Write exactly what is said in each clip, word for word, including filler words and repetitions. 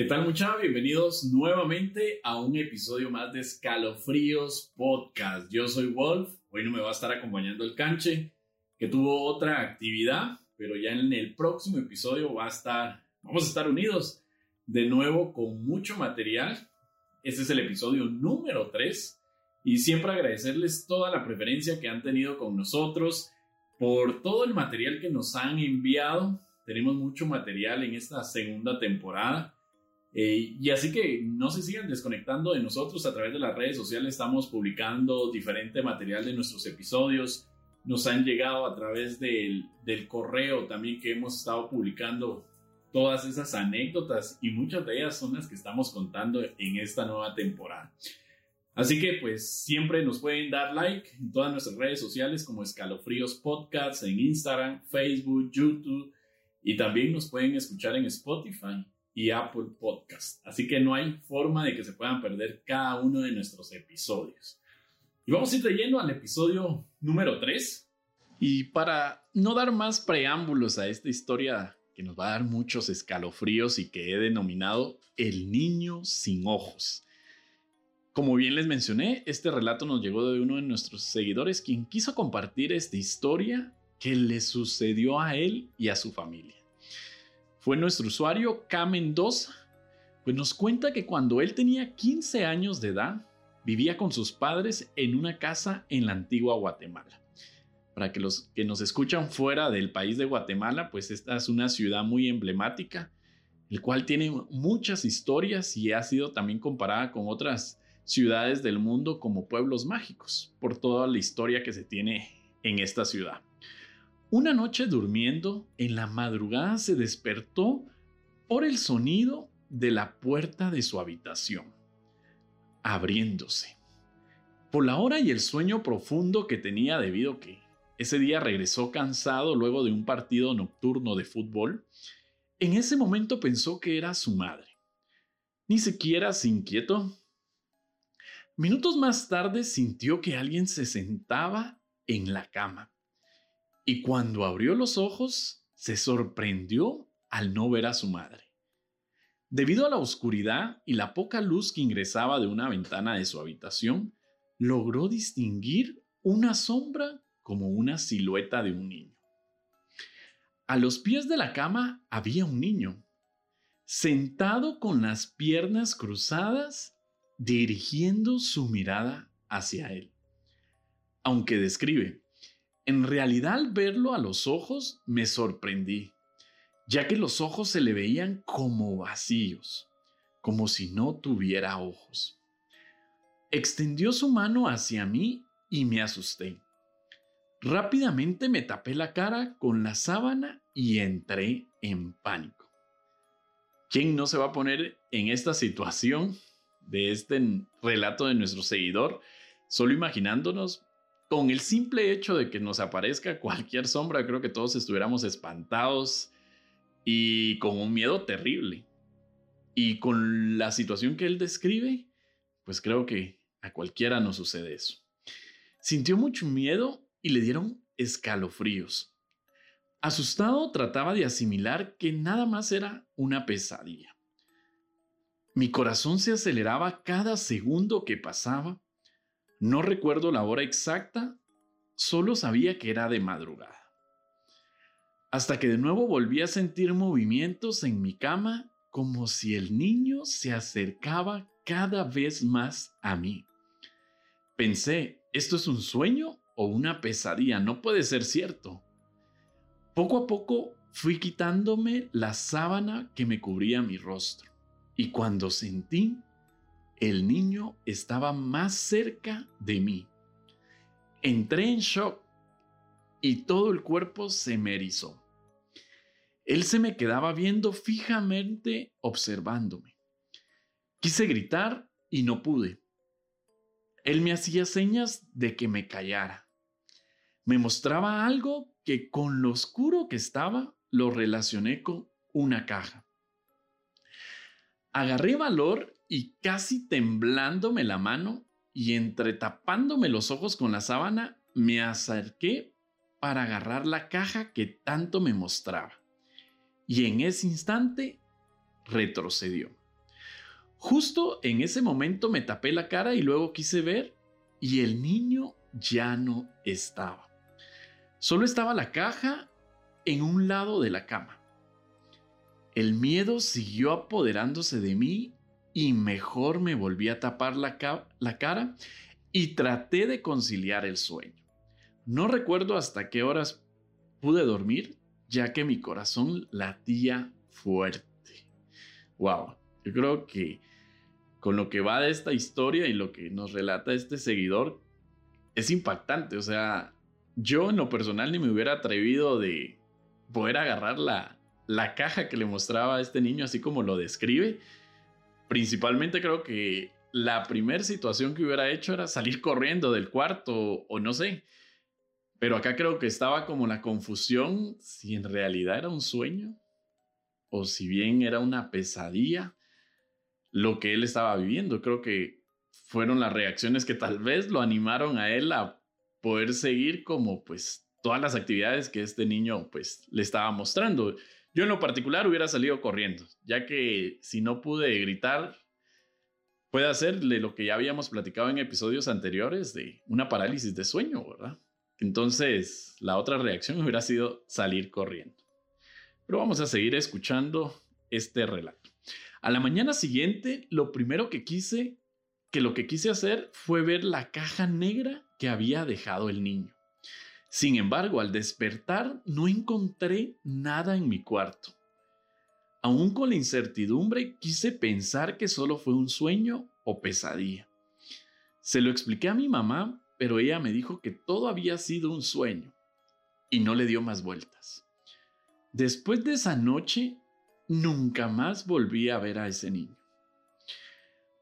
¿Qué tal, muchachos? Bienvenidos nuevamente a un episodio más de Escalofríos Podcast. Yo soy Wolf, hoy no me va a estar acompañando el Canche, que tuvo otra actividad, pero ya en el próximo episodio va a estar, vamos a estar unidos de nuevo con mucho material. Este es el episodio número tres y siempre agradecerles toda la preferencia que han tenido con nosotros por todo el material que nos han enviado. Tenemos mucho material en esta segunda temporada. Eh, y así que no se sigan desconectando de nosotros a través de las redes sociales. Estamos publicando diferente material de nuestros episodios. Nos han llegado a través del, del correo también, que hemos estado publicando todas esas anécdotas, y muchas de ellas son las que estamos contando en esta nueva temporada. Así que pues siempre nos pueden dar like en todas nuestras redes sociales como Escalofríos Podcast, en Instagram, Facebook, YouTube, y también nos pueden escuchar en Spotify y Apple Podcast. Así que no hay forma de que se puedan perder cada uno de nuestros episodios. Y vamos a ir yendo al episodio número tres. Y para no dar más preámbulos a esta historia que nos va a dar muchos escalofríos y que he denominado El Niño Sin Ojos. Como bien les mencioné, este relato nos llegó de uno de nuestros seguidores, quien quiso compartir esta historia que le sucedió a él y a su familia. Fue nuestro usuario Kamen dos, pues nos cuenta que cuando él tenía quince años de edad, vivía con sus padres en una casa en la Antigua Guatemala. Para que los que nos escuchan fuera del país de Guatemala, pues esta es una ciudad muy emblemática, el cual tiene muchas historias y ha sido también comparada con otras ciudades del mundo como pueblos mágicos, por toda la historia que se tiene en esta ciudad. Una noche durmiendo, en la madrugada se despertó por el sonido de la puerta de su habitación abriéndose. Por la hora y el sueño profundo que tenía, debido a que ese día regresó cansado luego de un partido nocturno de fútbol, en ese momento pensó que era su madre. Ni siquiera se inquietó. Minutos más tarde sintió que alguien se sentaba en la cama. Y cuando abrió los ojos, se sorprendió al no ver a su madre. Debido a la oscuridad y la poca luz que ingresaba de una ventana de su habitación, logró distinguir una sombra como una silueta de un niño. A los pies de la cama había un niño, sentado con las piernas cruzadas, dirigiendo su mirada hacia él. Aunque describe: en realidad, al verlo a los ojos me sorprendí, ya que los ojos se le veían como vacíos, como si no tuviera ojos. Extendió su mano hacia mí y me asusté. Rápidamente me tapé la cara con la sábana y entré en pánico. ¿Quién no se va a poner en esta situación de este relato de nuestro seguidor? Solo imaginándonos, con el simple hecho de que nos aparezca cualquier sombra, creo que todos estuviéramos espantados y con un miedo terrible. Y con la situación que él describe, pues creo que a cualquiera nos sucede eso. Sintió mucho miedo y le dieron escalofríos. Asustado, trataba de asimilar que nada más era una pesadilla. Mi corazón se aceleraba cada segundo que pasaba. No recuerdo la hora exacta, solo sabía que era de madrugada. Hasta que de nuevo volví a sentir movimientos en mi cama, como si el niño se acercaba cada vez más a mí. Pensé, ¿esto es un sueño o una pesadilla? No puede ser cierto. Poco a poco fui quitándome la sábana que me cubría mi rostro, y cuando sentí, el niño estaba más cerca de mí. Entré en shock y todo el cuerpo se me erizó. Él se me quedaba viendo fijamente, observándome. Quise gritar y no pude. Él me hacía señas de que me callara. Me mostraba algo que, con lo oscuro que estaba, lo relacioné con una caja. Agarré valor y, casi temblándome la mano y entretapándome los ojos con la sábana, me acerqué para agarrar la caja que tanto me mostraba. Y en ese instante retrocedió. Justo en ese momento me tapé la cara y luego quise ver y el niño ya no estaba. Solo estaba la caja en un lado de la cama. El miedo siguió apoderándose de mí y mejor me volví a tapar la, ca la cara y traté de conciliar el sueño. No recuerdo hasta qué horas pude dormir, ya que mi corazón latía fuerte. Wow, yo creo que con lo que va de esta historia y lo que nos relata este seguidor, es impactante. O sea, yo en lo personal ni me hubiera atrevido de poder agarrar la, la caja que le mostraba a este niño, así como lo describe. Principalmente creo que la primera situación que hubiera hecho era salir corriendo del cuarto o, o no sé. Pero acá creo que estaba como la confusión si en realidad era un sueño o si bien era una pesadilla lo que él estaba viviendo. Creo que fueron las reacciones que tal vez lo animaron a él a poder seguir como pues todas las actividades que este niño pues le estaba mostrando. Yo en lo particular hubiera salido corriendo, ya que si no pude gritar, puede hacerle lo que ya habíamos platicado en episodios anteriores de una parálisis de sueño, ¿verdad? Entonces, la otra reacción hubiera sido salir corriendo. Pero vamos a seguir escuchando este relato. A la mañana siguiente, lo primero que quise, que lo que quise hacer fue ver la caja negra que había dejado el niño. Sin embargo, al despertar, no encontré nada en mi cuarto. Aún con la incertidumbre, quise pensar que solo fue un sueño o pesadilla. Se lo expliqué a mi mamá, pero ella me dijo que todo había sido un sueño y no le dio más vueltas. Después de esa noche, nunca más volví a ver a ese niño.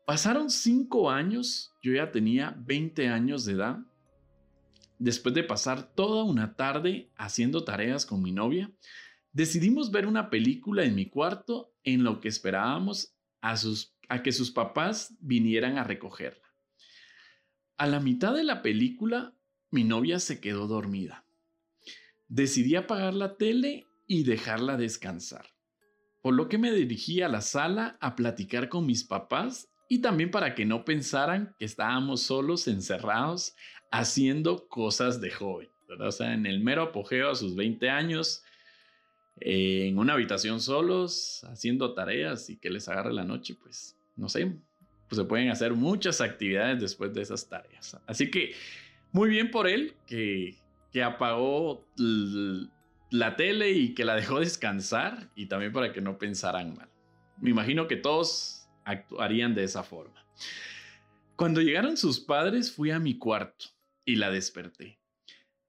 Pasaron cinco años, yo ya tenía veinte años de edad. Después de pasar toda una tarde haciendo tareas con mi novia, decidimos ver una película en mi cuarto en lo que esperábamos a, sus, a que sus papás vinieran a recogerla. A la mitad de la película, mi novia se quedó dormida. Decidí apagar la tele y dejarla descansar, por lo que me dirigí a la sala a platicar con mis papás y también para que no pensaran que estábamos solos encerrados haciendo cosas de joven, ¿verdad? O sea, en el mero apogeo a sus veinte años, eh, en una habitación solos, haciendo tareas y que les agarre la noche, pues, no sé, pues se pueden hacer muchas actividades después de esas tareas. Así que muy bien por él que, que apagó la tele y que la dejó descansar y también para que no pensaran mal. Me imagino que todos actuarían de esa forma. Cuando llegaron sus padres fui a mi cuarto y la desperté.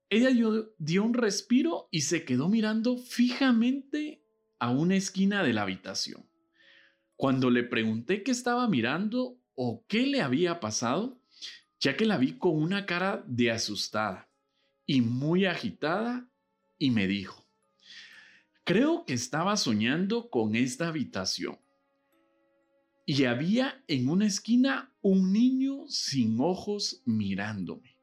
Ella dio, dio un respiro y se quedó mirando fijamente a una esquina de la habitación. Cuando le pregunté qué estaba mirando o qué le había pasado, ya que la vi con una cara de asustada y muy agitada, y me dijo: creo que estaba soñando con esta habitación. Y había en una esquina un niño sin ojos mirándome.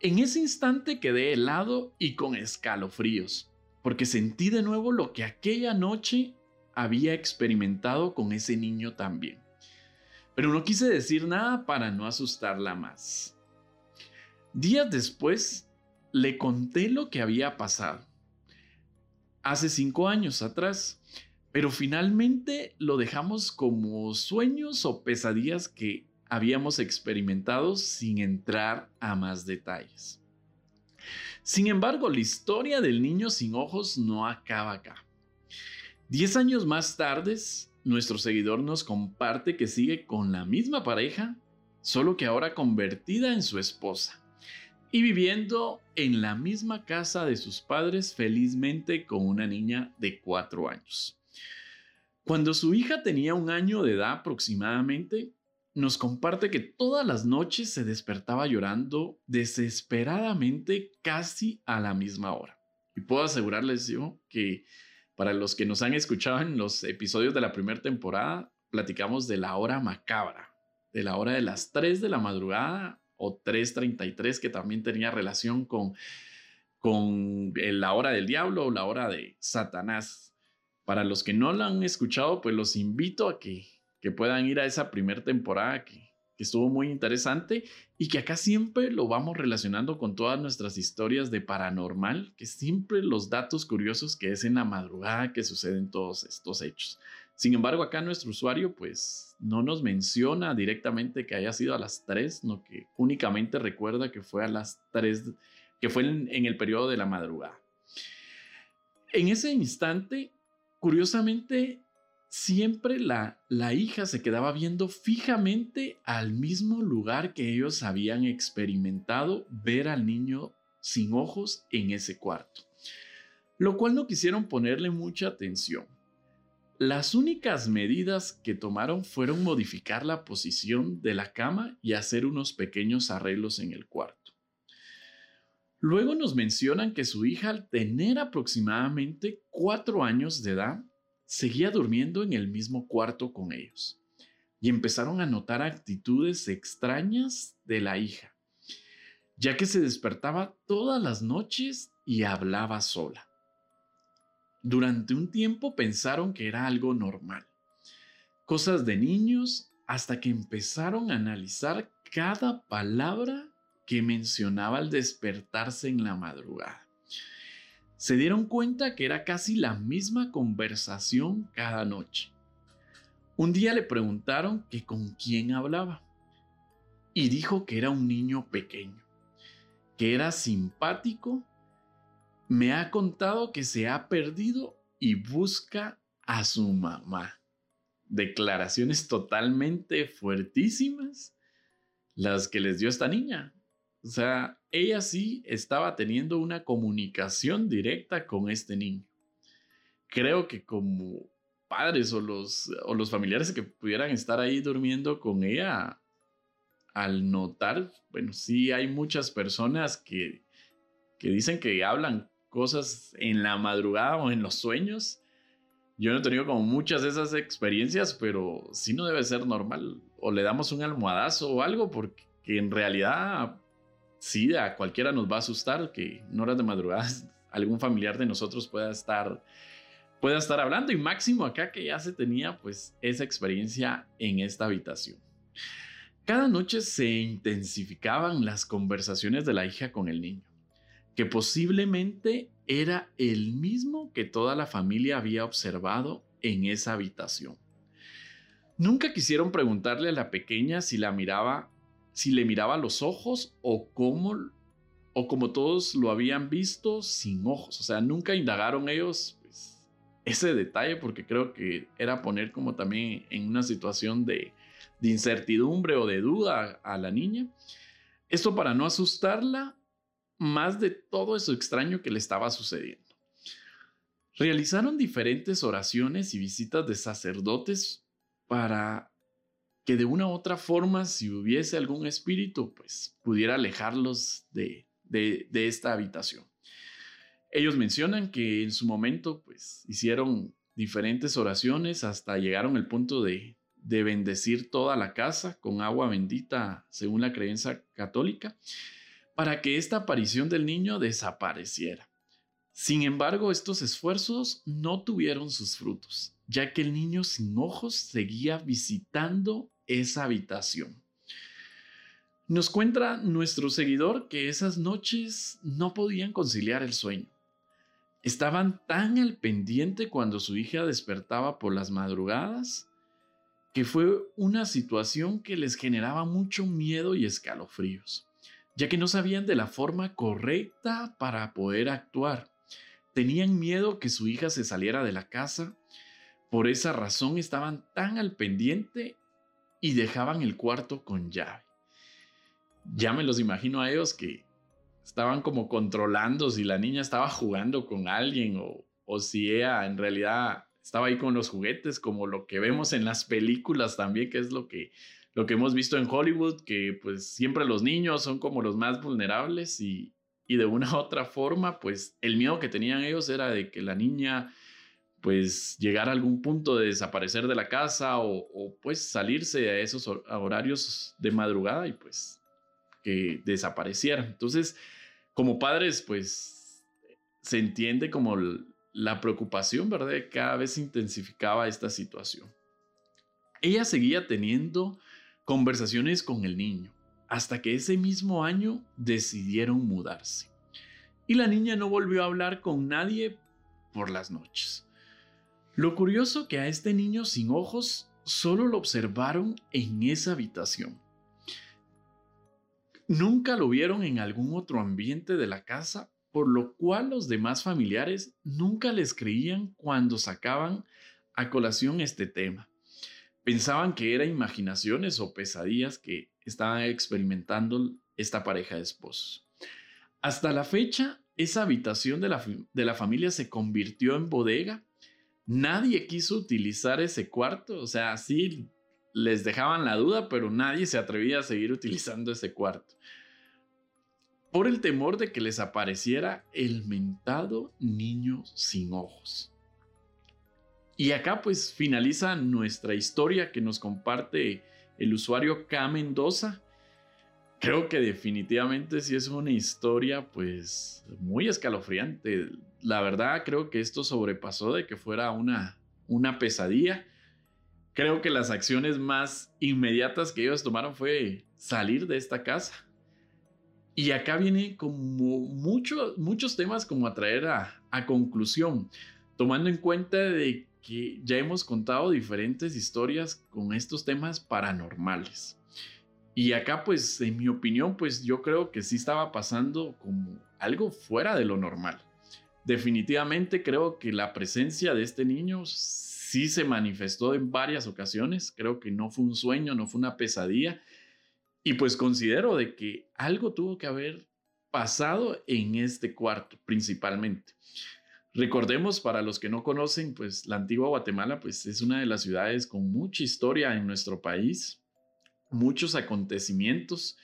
En ese instante quedé helado y con escalofríos, porque sentí de nuevo lo que aquella noche había experimentado con ese niño también, pero no quise decir nada para no asustarla más. Días después le conté lo que había pasado hace cinco años atrás, pero finalmente lo dejamos como sueños o pesadillas que habíamos experimentado sin entrar a más detalles. Sin embargo, la historia del niño sin ojos no acaba acá. Diez años más tarde, nuestro seguidor nos comparte que sigue con la misma pareja, solo que ahora convertida en su esposa y viviendo en la misma casa de sus padres felizmente con una niña de cuatro años. Cuando su hija tenía un año de edad aproximadamente, nos comparte que todas las noches se despertaba llorando desesperadamente casi a la misma hora. Y puedo asegurarles yo que para los que nos han escuchado en los episodios de la primera temporada, platicamos de la hora macabra, de la hora de las tres de la madrugada o tres treinta y tres, que también tenía relación con, con la hora del diablo o la hora de Satanás. Para los que no lo han escuchado, pues los invito a que que puedan ir a esa primera temporada que, que estuvo muy interesante y que acá siempre lo vamos relacionando con todas nuestras historias de paranormal, que siempre los datos curiosos que es en la madrugada que suceden todos estos hechos. Sin embargo, acá nuestro usuario pues no nos menciona directamente que haya sido a las tres, sino que únicamente recuerda que fue a las tres, que fue en, en el periodo de la madrugada. En ese instante, curiosamente, siempre la, la hija se quedaba viendo fijamente al mismo lugar que ellos habían experimentado ver al niño sin ojos en ese cuarto, lo cual no quisieron ponerle mucha atención. Las únicas medidas que tomaron fueron modificar la posición de la cama y hacer unos pequeños arreglos en el cuarto. Luego nos mencionan que su hija, al tener aproximadamente cuatro años de edad, seguía durmiendo en el mismo cuarto con ellos y empezaron a notar actitudes extrañas de la hija, ya que se despertaba todas las noches y hablaba sola. Durante un tiempo pensaron que era algo normal, cosas de niños, hasta que empezaron a analizar cada palabra que mencionaba al despertarse en la madrugada. Se dieron cuenta que era casi la misma conversación cada noche. Un día le preguntaron que con quién hablaba y dijo que era un niño pequeño, que era simpático. Me ha contado que se ha perdido y busca a su mamá. Declaraciones totalmente fuertísimas las que les dio esta niña. O sea, ella sí estaba teniendo una comunicación directa con este niño. Creo que como padres o los, o los familiares que pudieran estar ahí durmiendo con ella, al notar, bueno, sí hay muchas personas que, que dicen que hablan cosas en la madrugada o en los sueños. Yo no he tenido como muchas de esas experiencias, pero sí no debe ser normal. O le damos un almohadazo o algo, porque en realidad... sí, a cualquiera nos va a asustar que en horas de madrugada algún familiar de nosotros pueda estar, pueda estar hablando, y máximo acá que ya se tenía pues esa experiencia en esta habitación. Cada noche se intensificaban las conversaciones de la hija con el niño, que posiblemente era el mismo que toda la familia había observado en esa habitación. Nunca quisieron preguntarle a la pequeña si la miraba Si le miraba los ojos o cómo, o como todos lo habían visto sin ojos. O sea, nunca indagaron ellos pues, ese detalle, porque creo que era poner como también en una situación de, de incertidumbre o de duda a, a la niña. Esto para no asustarla más de todo eso extraño que le estaba sucediendo. Realizaron diferentes oraciones y visitas de sacerdotes para... que de una u otra forma, si hubiese algún espíritu, pues pudiera alejarlos de, de, de esta habitación. Ellos mencionan que en su momento, pues hicieron diferentes oraciones hasta llegaron al punto de, de bendecir toda la casa con agua bendita, según la creencia católica, para que esta aparición del niño desapareciera. Sin embargo, estos esfuerzos no tuvieron sus frutos, ya que el niño sin ojos seguía visitando esa habitación. Nos cuenta nuestro seguidor que esas noches no podían conciliar el sueño. Estaban tan al pendiente cuando su hija despertaba por las madrugadas, que fue una situación que les generaba mucho miedo y escalofríos, ya que no sabían de la forma correcta para poder actuar. Tenían miedo que su hija se saliera de la casa. Por esa razón estaban tan al pendiente y dejaban el cuarto con llave. Ya me los imagino a ellos que estaban como controlando si la niña estaba jugando con alguien o, o si ella en realidad estaba ahí con los juguetes, como lo que vemos en las películas también, que es lo que, lo que hemos visto en Hollywood, que pues siempre los niños son como los más vulnerables y, y de una u otra forma pues el miedo que tenían ellos era de que la niña... pues llegar a algún punto de desaparecer de la casa o, o pues salirse a esos hor- a horarios de madrugada y pues que desapareciera. Entonces, como padres, pues se entiende como l- la preocupación, ¿verdad? Cada vez se intensificaba esta situación. Ella seguía teniendo conversaciones con el niño, hasta que ese mismo año decidieron mudarse. Y la niña no volvió a hablar con nadie por las noches. Lo curioso que a este niño sin ojos solo lo observaron en esa habitación. Nunca lo vieron en algún otro ambiente de la casa, por lo cual los demás familiares nunca les creían cuando sacaban a colación este tema. Pensaban que eran imaginaciones o pesadillas que estaban experimentando esta pareja de esposos. Hasta la fecha, esa habitación de la, de la familia se convirtió en bodega. Nadie quiso utilizar ese cuarto, o sea, sí les dejaban la duda, pero nadie se atrevía a seguir utilizando ese cuarto, por el temor de que les apareciera el mentado niño sin ojos. Y acá pues finaliza nuestra historia que nos comparte el usuario Kamen dos. Creo que definitivamente sí es una historia pues muy escalofriante. La verdad creo que esto sobrepasó de que fuera una, una pesadilla. Creo que las acciones más inmediatas que ellos tomaron fue salir de esta casa. Y acá viene como mucho, muchos temas como a traer a, a conclusión, tomando en cuenta de que ya hemos contado diferentes historias con estos temas paranormales. Y acá, pues, en mi opinión, pues yo creo que sí estaba pasando como algo fuera de lo normal. Definitivamente creo que la presencia de este niño sí se manifestó en varias ocasiones. Creo que no fue un sueño, no fue una pesadilla. Y pues considero de que algo tuvo que haber pasado en este cuarto, principalmente. Recordemos, para los que no conocen, pues la Antigua Guatemala pues, es una de las ciudades con mucha historia en nuestro país. Muchos acontecimientos,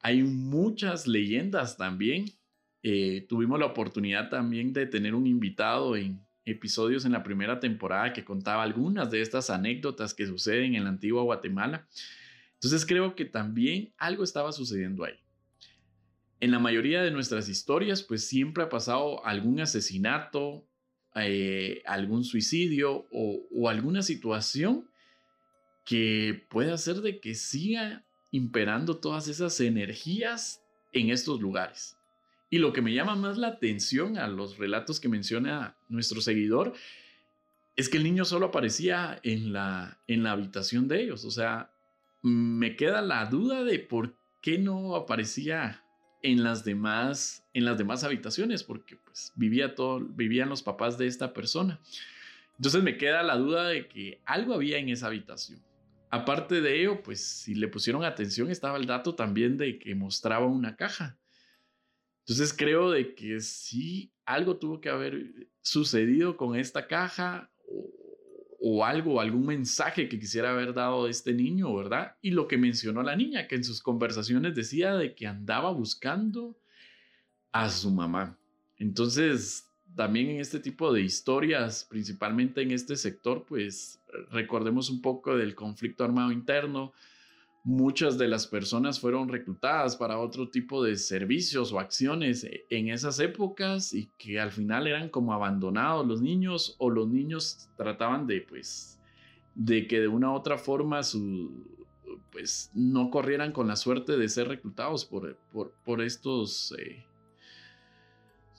hay muchas leyendas también. Eh, tuvimos la oportunidad también de tener un invitado en episodios en la primera temporada que contaba algunas de estas anécdotas que suceden en la Antigua Guatemala. Entonces creo que también algo estaba sucediendo ahí. En la mayoría de nuestras historias pues siempre ha pasado algún asesinato, eh, algún suicidio o, o alguna situación que puede hacer de que siga imperando todas esas energías en estos lugares. Y lo que me llama más la atención a los relatos que menciona nuestro seguidor es que el niño solo aparecía en la, en la habitación de ellos. O sea, me queda la duda de por qué no aparecía en las demás, en las demás habitaciones, porque pues, vivía todo, vivían los papás de esta persona. Entonces me queda la duda de que algo había en esa habitación. Aparte de ello, pues si le pusieron atención estaba el dato también de que mostraba una caja. Entonces creo de que sí, algo tuvo que haber sucedido con esta caja o, o algo, algún mensaje que quisiera haber dado este niño, ¿verdad? Y lo que mencionó la niña, que en sus conversaciones decía de que andaba buscando a su mamá. Entonces también en este tipo de historias, principalmente en este sector, pues recordemos un poco del conflicto armado interno. Muchas de las personas fueron reclutadas para otro tipo de servicios o acciones en esas épocas y que al final eran como abandonados los niños, o los niños trataban de, pues, de que de una u otra forma su, pues, no corrieran con la suerte de ser reclutados por, por, por estos... Eh,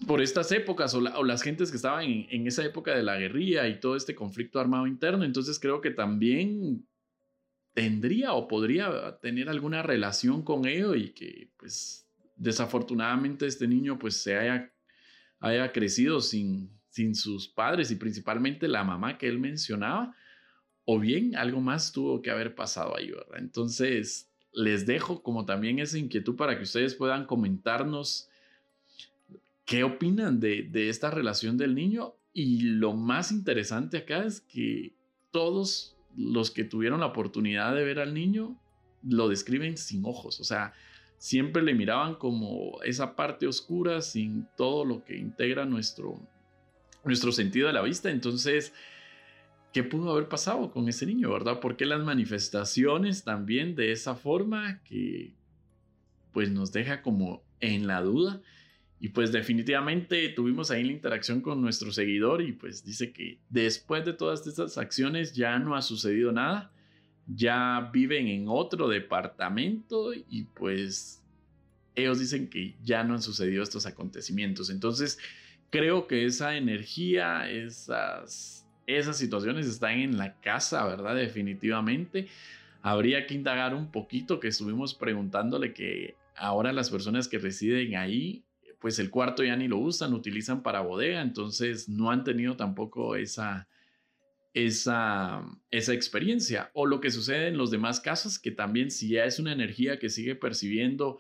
por estas épocas o, la, o las gentes que estaban en, en esa época de la guerrilla y todo este conflicto armado interno. Entonces creo que también tendría o podría tener alguna relación con ello y que pues desafortunadamente este niño pues se haya, haya crecido sin, sin sus padres y principalmente la mamá que él mencionaba, o bien algo más tuvo que haber pasado ahí, ¿verdad? Entonces les dejo como también esa inquietud para que ustedes puedan comentarnos ¿qué opinan de, de esta relación del niño? Y lo más interesante acá es que todos los que tuvieron la oportunidad de ver al niño lo describen sin ojos. O sea, siempre le miraban como esa parte oscura sin todo lo que integra nuestro, nuestro sentido de la vista. Entonces, ¿qué pudo haber pasado con ese niño, verdad? ¿Por qué las manifestaciones también de esa forma que pues nos deja como en la duda? Y pues definitivamente tuvimos ahí la interacción con nuestro seguidor y pues dice que después de todas estas acciones ya no ha sucedido nada. ya viven en otro departamento y pues ellos dicen que ya no han sucedido estos acontecimientos. Entonces creo que esa energía, esas, esas situaciones están en la casa, ¿verdad? Definitivamente. Habría que indagar un poquito, que estuvimos preguntándole que ahora las personas que residen ahí, pues el cuarto ya ni lo usan, lo utilizan para bodega, entonces no han tenido tampoco esa, esa, esa experiencia. O lo que sucede en los demás casos, que también si ya es una energía que sigue percibiendo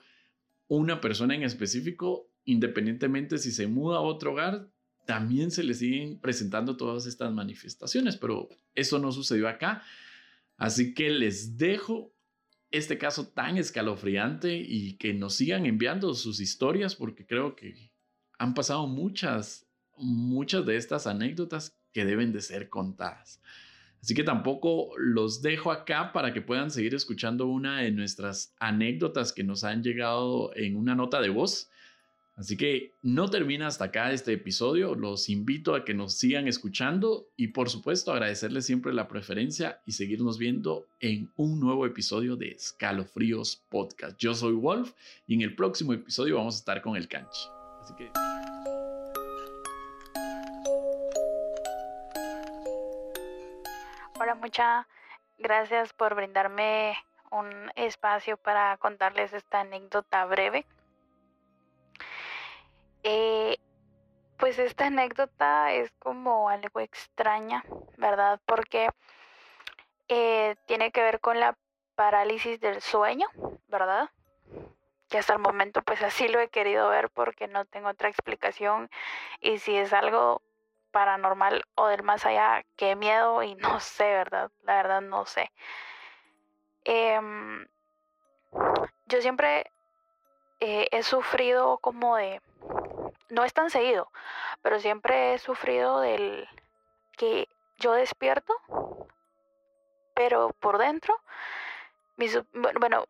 una persona en específico, independientemente si se muda a otro hogar, también se le siguen presentando todas estas manifestaciones, pero eso no sucedió acá. Así que les dejo este caso tan escalofriante y que nos sigan enviando sus historias, porque creo que han pasado muchas, muchas de estas anécdotas que deben de ser contadas. Así que tampoco los dejo acá para que puedan seguir escuchando una de nuestras anécdotas que nos han llegado en una nota de voz. Así que no termina hasta acá este episodio, los invito a que nos sigan escuchando y por supuesto agradecerles siempre la preferencia y seguirnos viendo en un nuevo episodio de Escalofríos Podcast. Yo soy Wolf y en el próximo episodio vamos a estar con el Kanchi. Así que... Hola, muchas gracias por brindarme un espacio para contarles esta anécdota breve. Eh, pues esta anécdota es como algo extraña, ¿verdad? Porque eh, tiene que ver con la parálisis del sueño, ¿verdad? Que hasta el momento pues así lo he querido ver porque no tengo otra explicación. Y si es algo paranormal o del más allá, qué miedo y no sé, ¿verdad? La verdad no sé. Eh, yo siempre eh, he sufrido como de... No es tan seguido, pero siempre he sufrido del que yo despierto, pero por dentro, mi, bueno,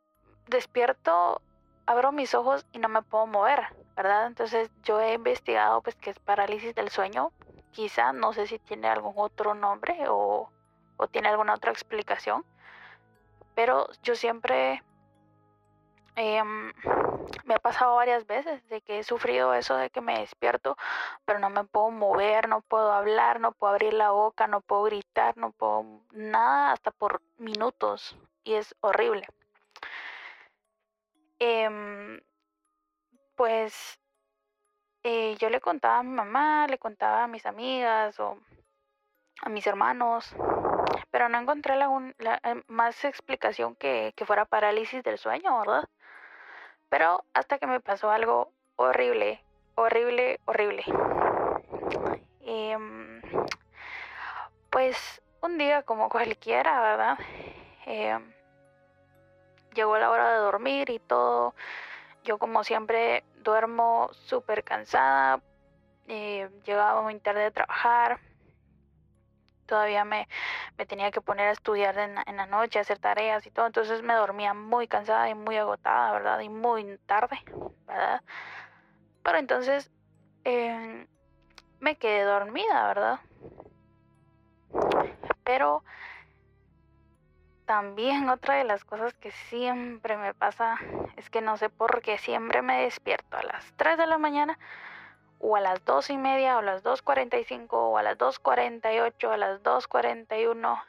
despierto, abro mis ojos y no me puedo mover, ¿verdad? Entonces yo he investigado pues que es parálisis del sueño, quizá, no sé si tiene algún otro nombre o, o tiene alguna otra explicación, pero yo siempre... Eh, me ha pasado varias veces de que he sufrido eso de que me despierto pero no me puedo mover, no puedo hablar, no puedo abrir la boca, no puedo gritar, no puedo nada hasta por minutos y es horrible. Eh, pues eh, yo le contaba a mi mamá, le contaba a mis amigas o a mis hermanos, pero no encontré la, la, más explicación que, que fuera parálisis del sueño, ¿verdad? Pero hasta que me pasó algo horrible, horrible, horrible. Eh, pues un día como cualquiera, ¿verdad? Eh, llegó la hora de dormir y todo. Yo como siempre duermo súper cansada. Eh, llegaba muy tarde de trabajar. Todavía me, me tenía que poner a estudiar en, en la noche, hacer tareas y todo. Entonces me dormía muy cansada y muy agotada, ¿verdad? Y muy tarde, ¿verdad? Pero entonces eh, me quedé dormida, ¿verdad? Pero también otra de las cosas que siempre me pasa es que no sé por qué siempre me despierto a las tres de la mañana. O a las dos y media, o a las dos cuarenta y cinco, o a las dos cuarenta y ocho, o a las dos cuarenta y uno,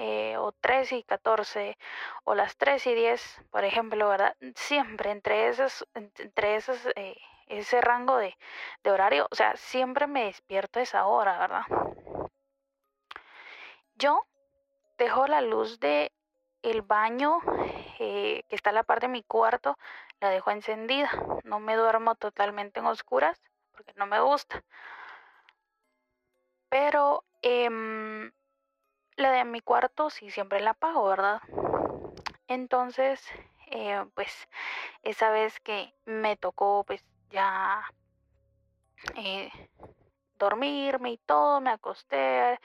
eh, o tres y catorce, o las tres y diez, por ejemplo, ¿verdad? Siempre entre esas, entre esas, eh, ese rango de, de horario, o sea, siempre me despierto a esa hora, ¿verdad? Yo dejo la luz de el baño, eh, que está en la parte de mi cuarto, la dejo encendida, no me duermo totalmente en oscuras, porque no me gusta, pero eh, la de mi cuarto sí siempre la apago, ¿verdad? Entonces, eh, pues esa vez que me tocó pues ya eh, dormirme y todo, me acosté,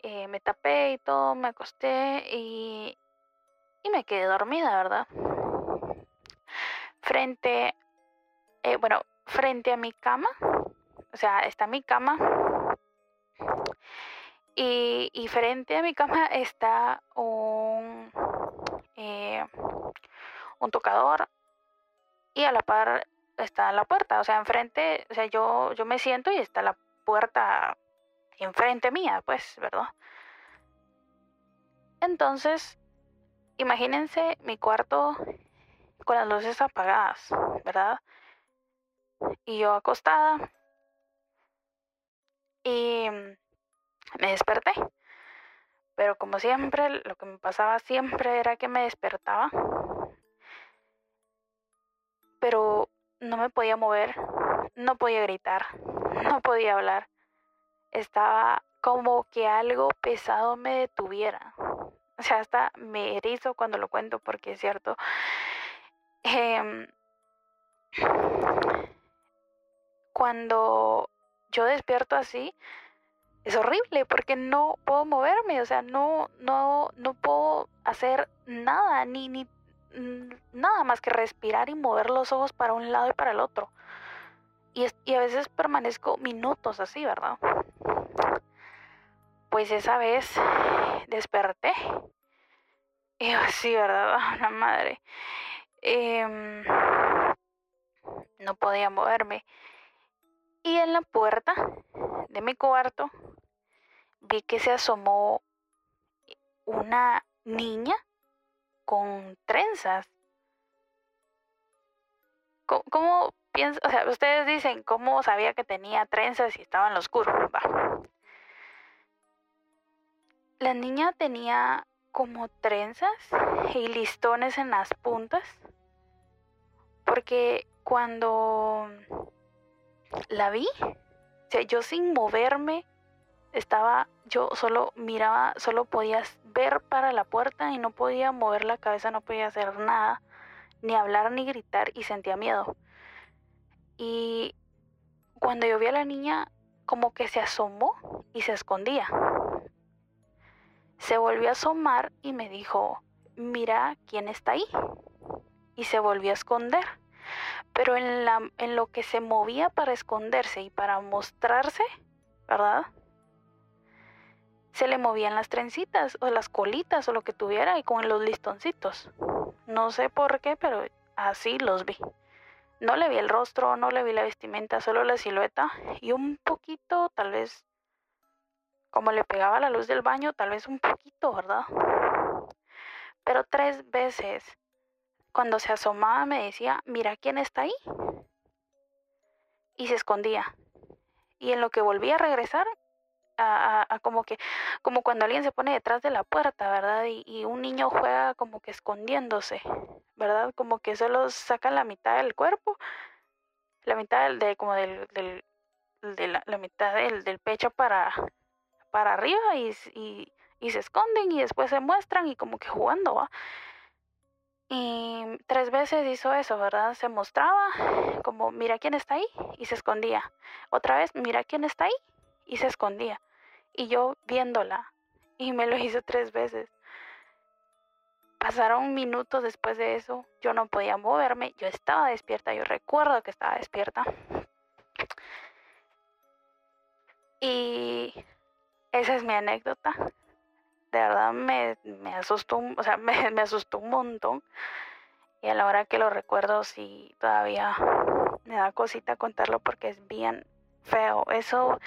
eh, me tapé y todo, me acosté y, y me quedé dormida, ¿verdad? Frente, eh, bueno, frente a mi cama, o sea, está mi cama y, y frente a mi cama está un eh, un tocador, y a la par está la puerta. O sea, enfrente, o sea, yo, yo me siento y está la puerta enfrente mía, pues, ¿verdad? Entonces, imagínense mi cuarto con las luces apagadas, ¿verdad? Y yo acostada. Y me desperté. Pero como siempre, lo que me pasaba siempre era que me despertaba, pero no me podía mover, no podía gritar, no podía hablar. Estaba como que algo pesado me detuviera. O sea, hasta me erizo cuando lo cuento porque es cierto. Eh, cuando yo despierto así, es horrible porque no puedo moverme, o sea, no, no, no puedo hacer nada, ni, ni nada más que respirar y mover los ojos para un lado y para el otro. Y, es, y a veces permanezco minutos así, ¿verdad? Pues esa vez desperté. Y así, ¿verdad? La madre. Eh, no podía moverme. Y en la puerta de mi cuarto vi que se asomó una niña con trenzas. ¿Cómo, cómo piensan? O sea, ustedes dicen, ¿cómo sabía que tenía trenzas y estaba en lo oscuro? Va. La niña tenía como trenzas y listones en las puntas, porque cuando la vi, o sea, yo sin moverme estaba, yo solo miraba, solo podía ver para la puerta y no podía mover la cabeza, no podía hacer nada, ni hablar ni gritar, y sentía miedo. Y cuando yo vi a la niña, como que se asomó y se escondía. Se volvió a asomar y me dijo, mira quién está ahí. Y se volvió a esconder. Pero en, la, en lo que se movía para esconderse y para mostrarse, ¿verdad? Se le movían las trencitas o las colitas o lo que tuviera y con los listoncitos. No sé por qué, pero así los vi. No le vi el rostro, no le vi la vestimenta, solo la silueta. Y un poquito, tal vez, como le pegaba la luz del baño, tal vez un poquito, ¿verdad? Pero tres veces, cuando se asomaba me decía, mira quién está ahí. Y se escondía. Y en lo que volvía a regresar, a, a, a como que, como cuando alguien se pone detrás de la puerta, ¿verdad? Y, y un niño juega como que escondiéndose, ¿verdad? Como que solo sacan la mitad del cuerpo, la mitad del, de, como del, del, de la, la mitad del, del pecho para, para arriba y, y, y se esconden y después se muestran y como que jugando, ¿va? Y tres veces hizo eso, ¿verdad? Se mostraba como, mira quién está ahí, y se escondía. Otra vez, mira quién está ahí, y se escondía. Y yo viéndola, y me lo hizo tres veces. Pasaron minutos después de eso, yo no podía moverme, yo estaba despierta, yo recuerdo que estaba despierta. Y esa es mi anécdota. De verdad me, me asustó, o sea, me, me asustó un montón. Y a la hora que lo recuerdo, sí, todavía me da cosita contarlo porque es bien feo. Eso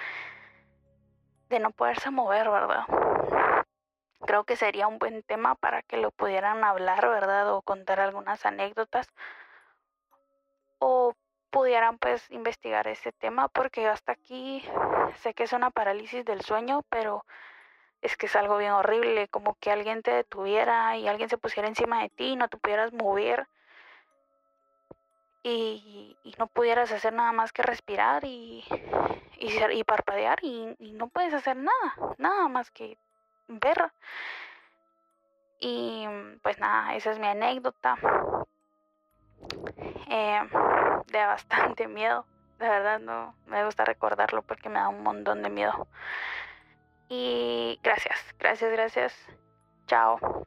de no poderse mover, ¿verdad? Creo que sería un buen tema para que lo pudieran hablar, ¿verdad? O contar algunas anécdotas. O pudieran, pues, investigar ese tema porque hasta aquí sé que es una parálisis del sueño, pero es que es algo bien horrible, como que alguien te detuviera y alguien se pusiera encima de ti y no te pudieras mover y, y no pudieras hacer nada más que respirar y, y, y parpadear y, y no puedes hacer nada, nada más que ver. Y pues nada, esa es mi anécdota eh, de bastante miedo, de verdad no me gusta recordarlo porque me da un montón de miedo. Y gracias, gracias, gracias. Chao.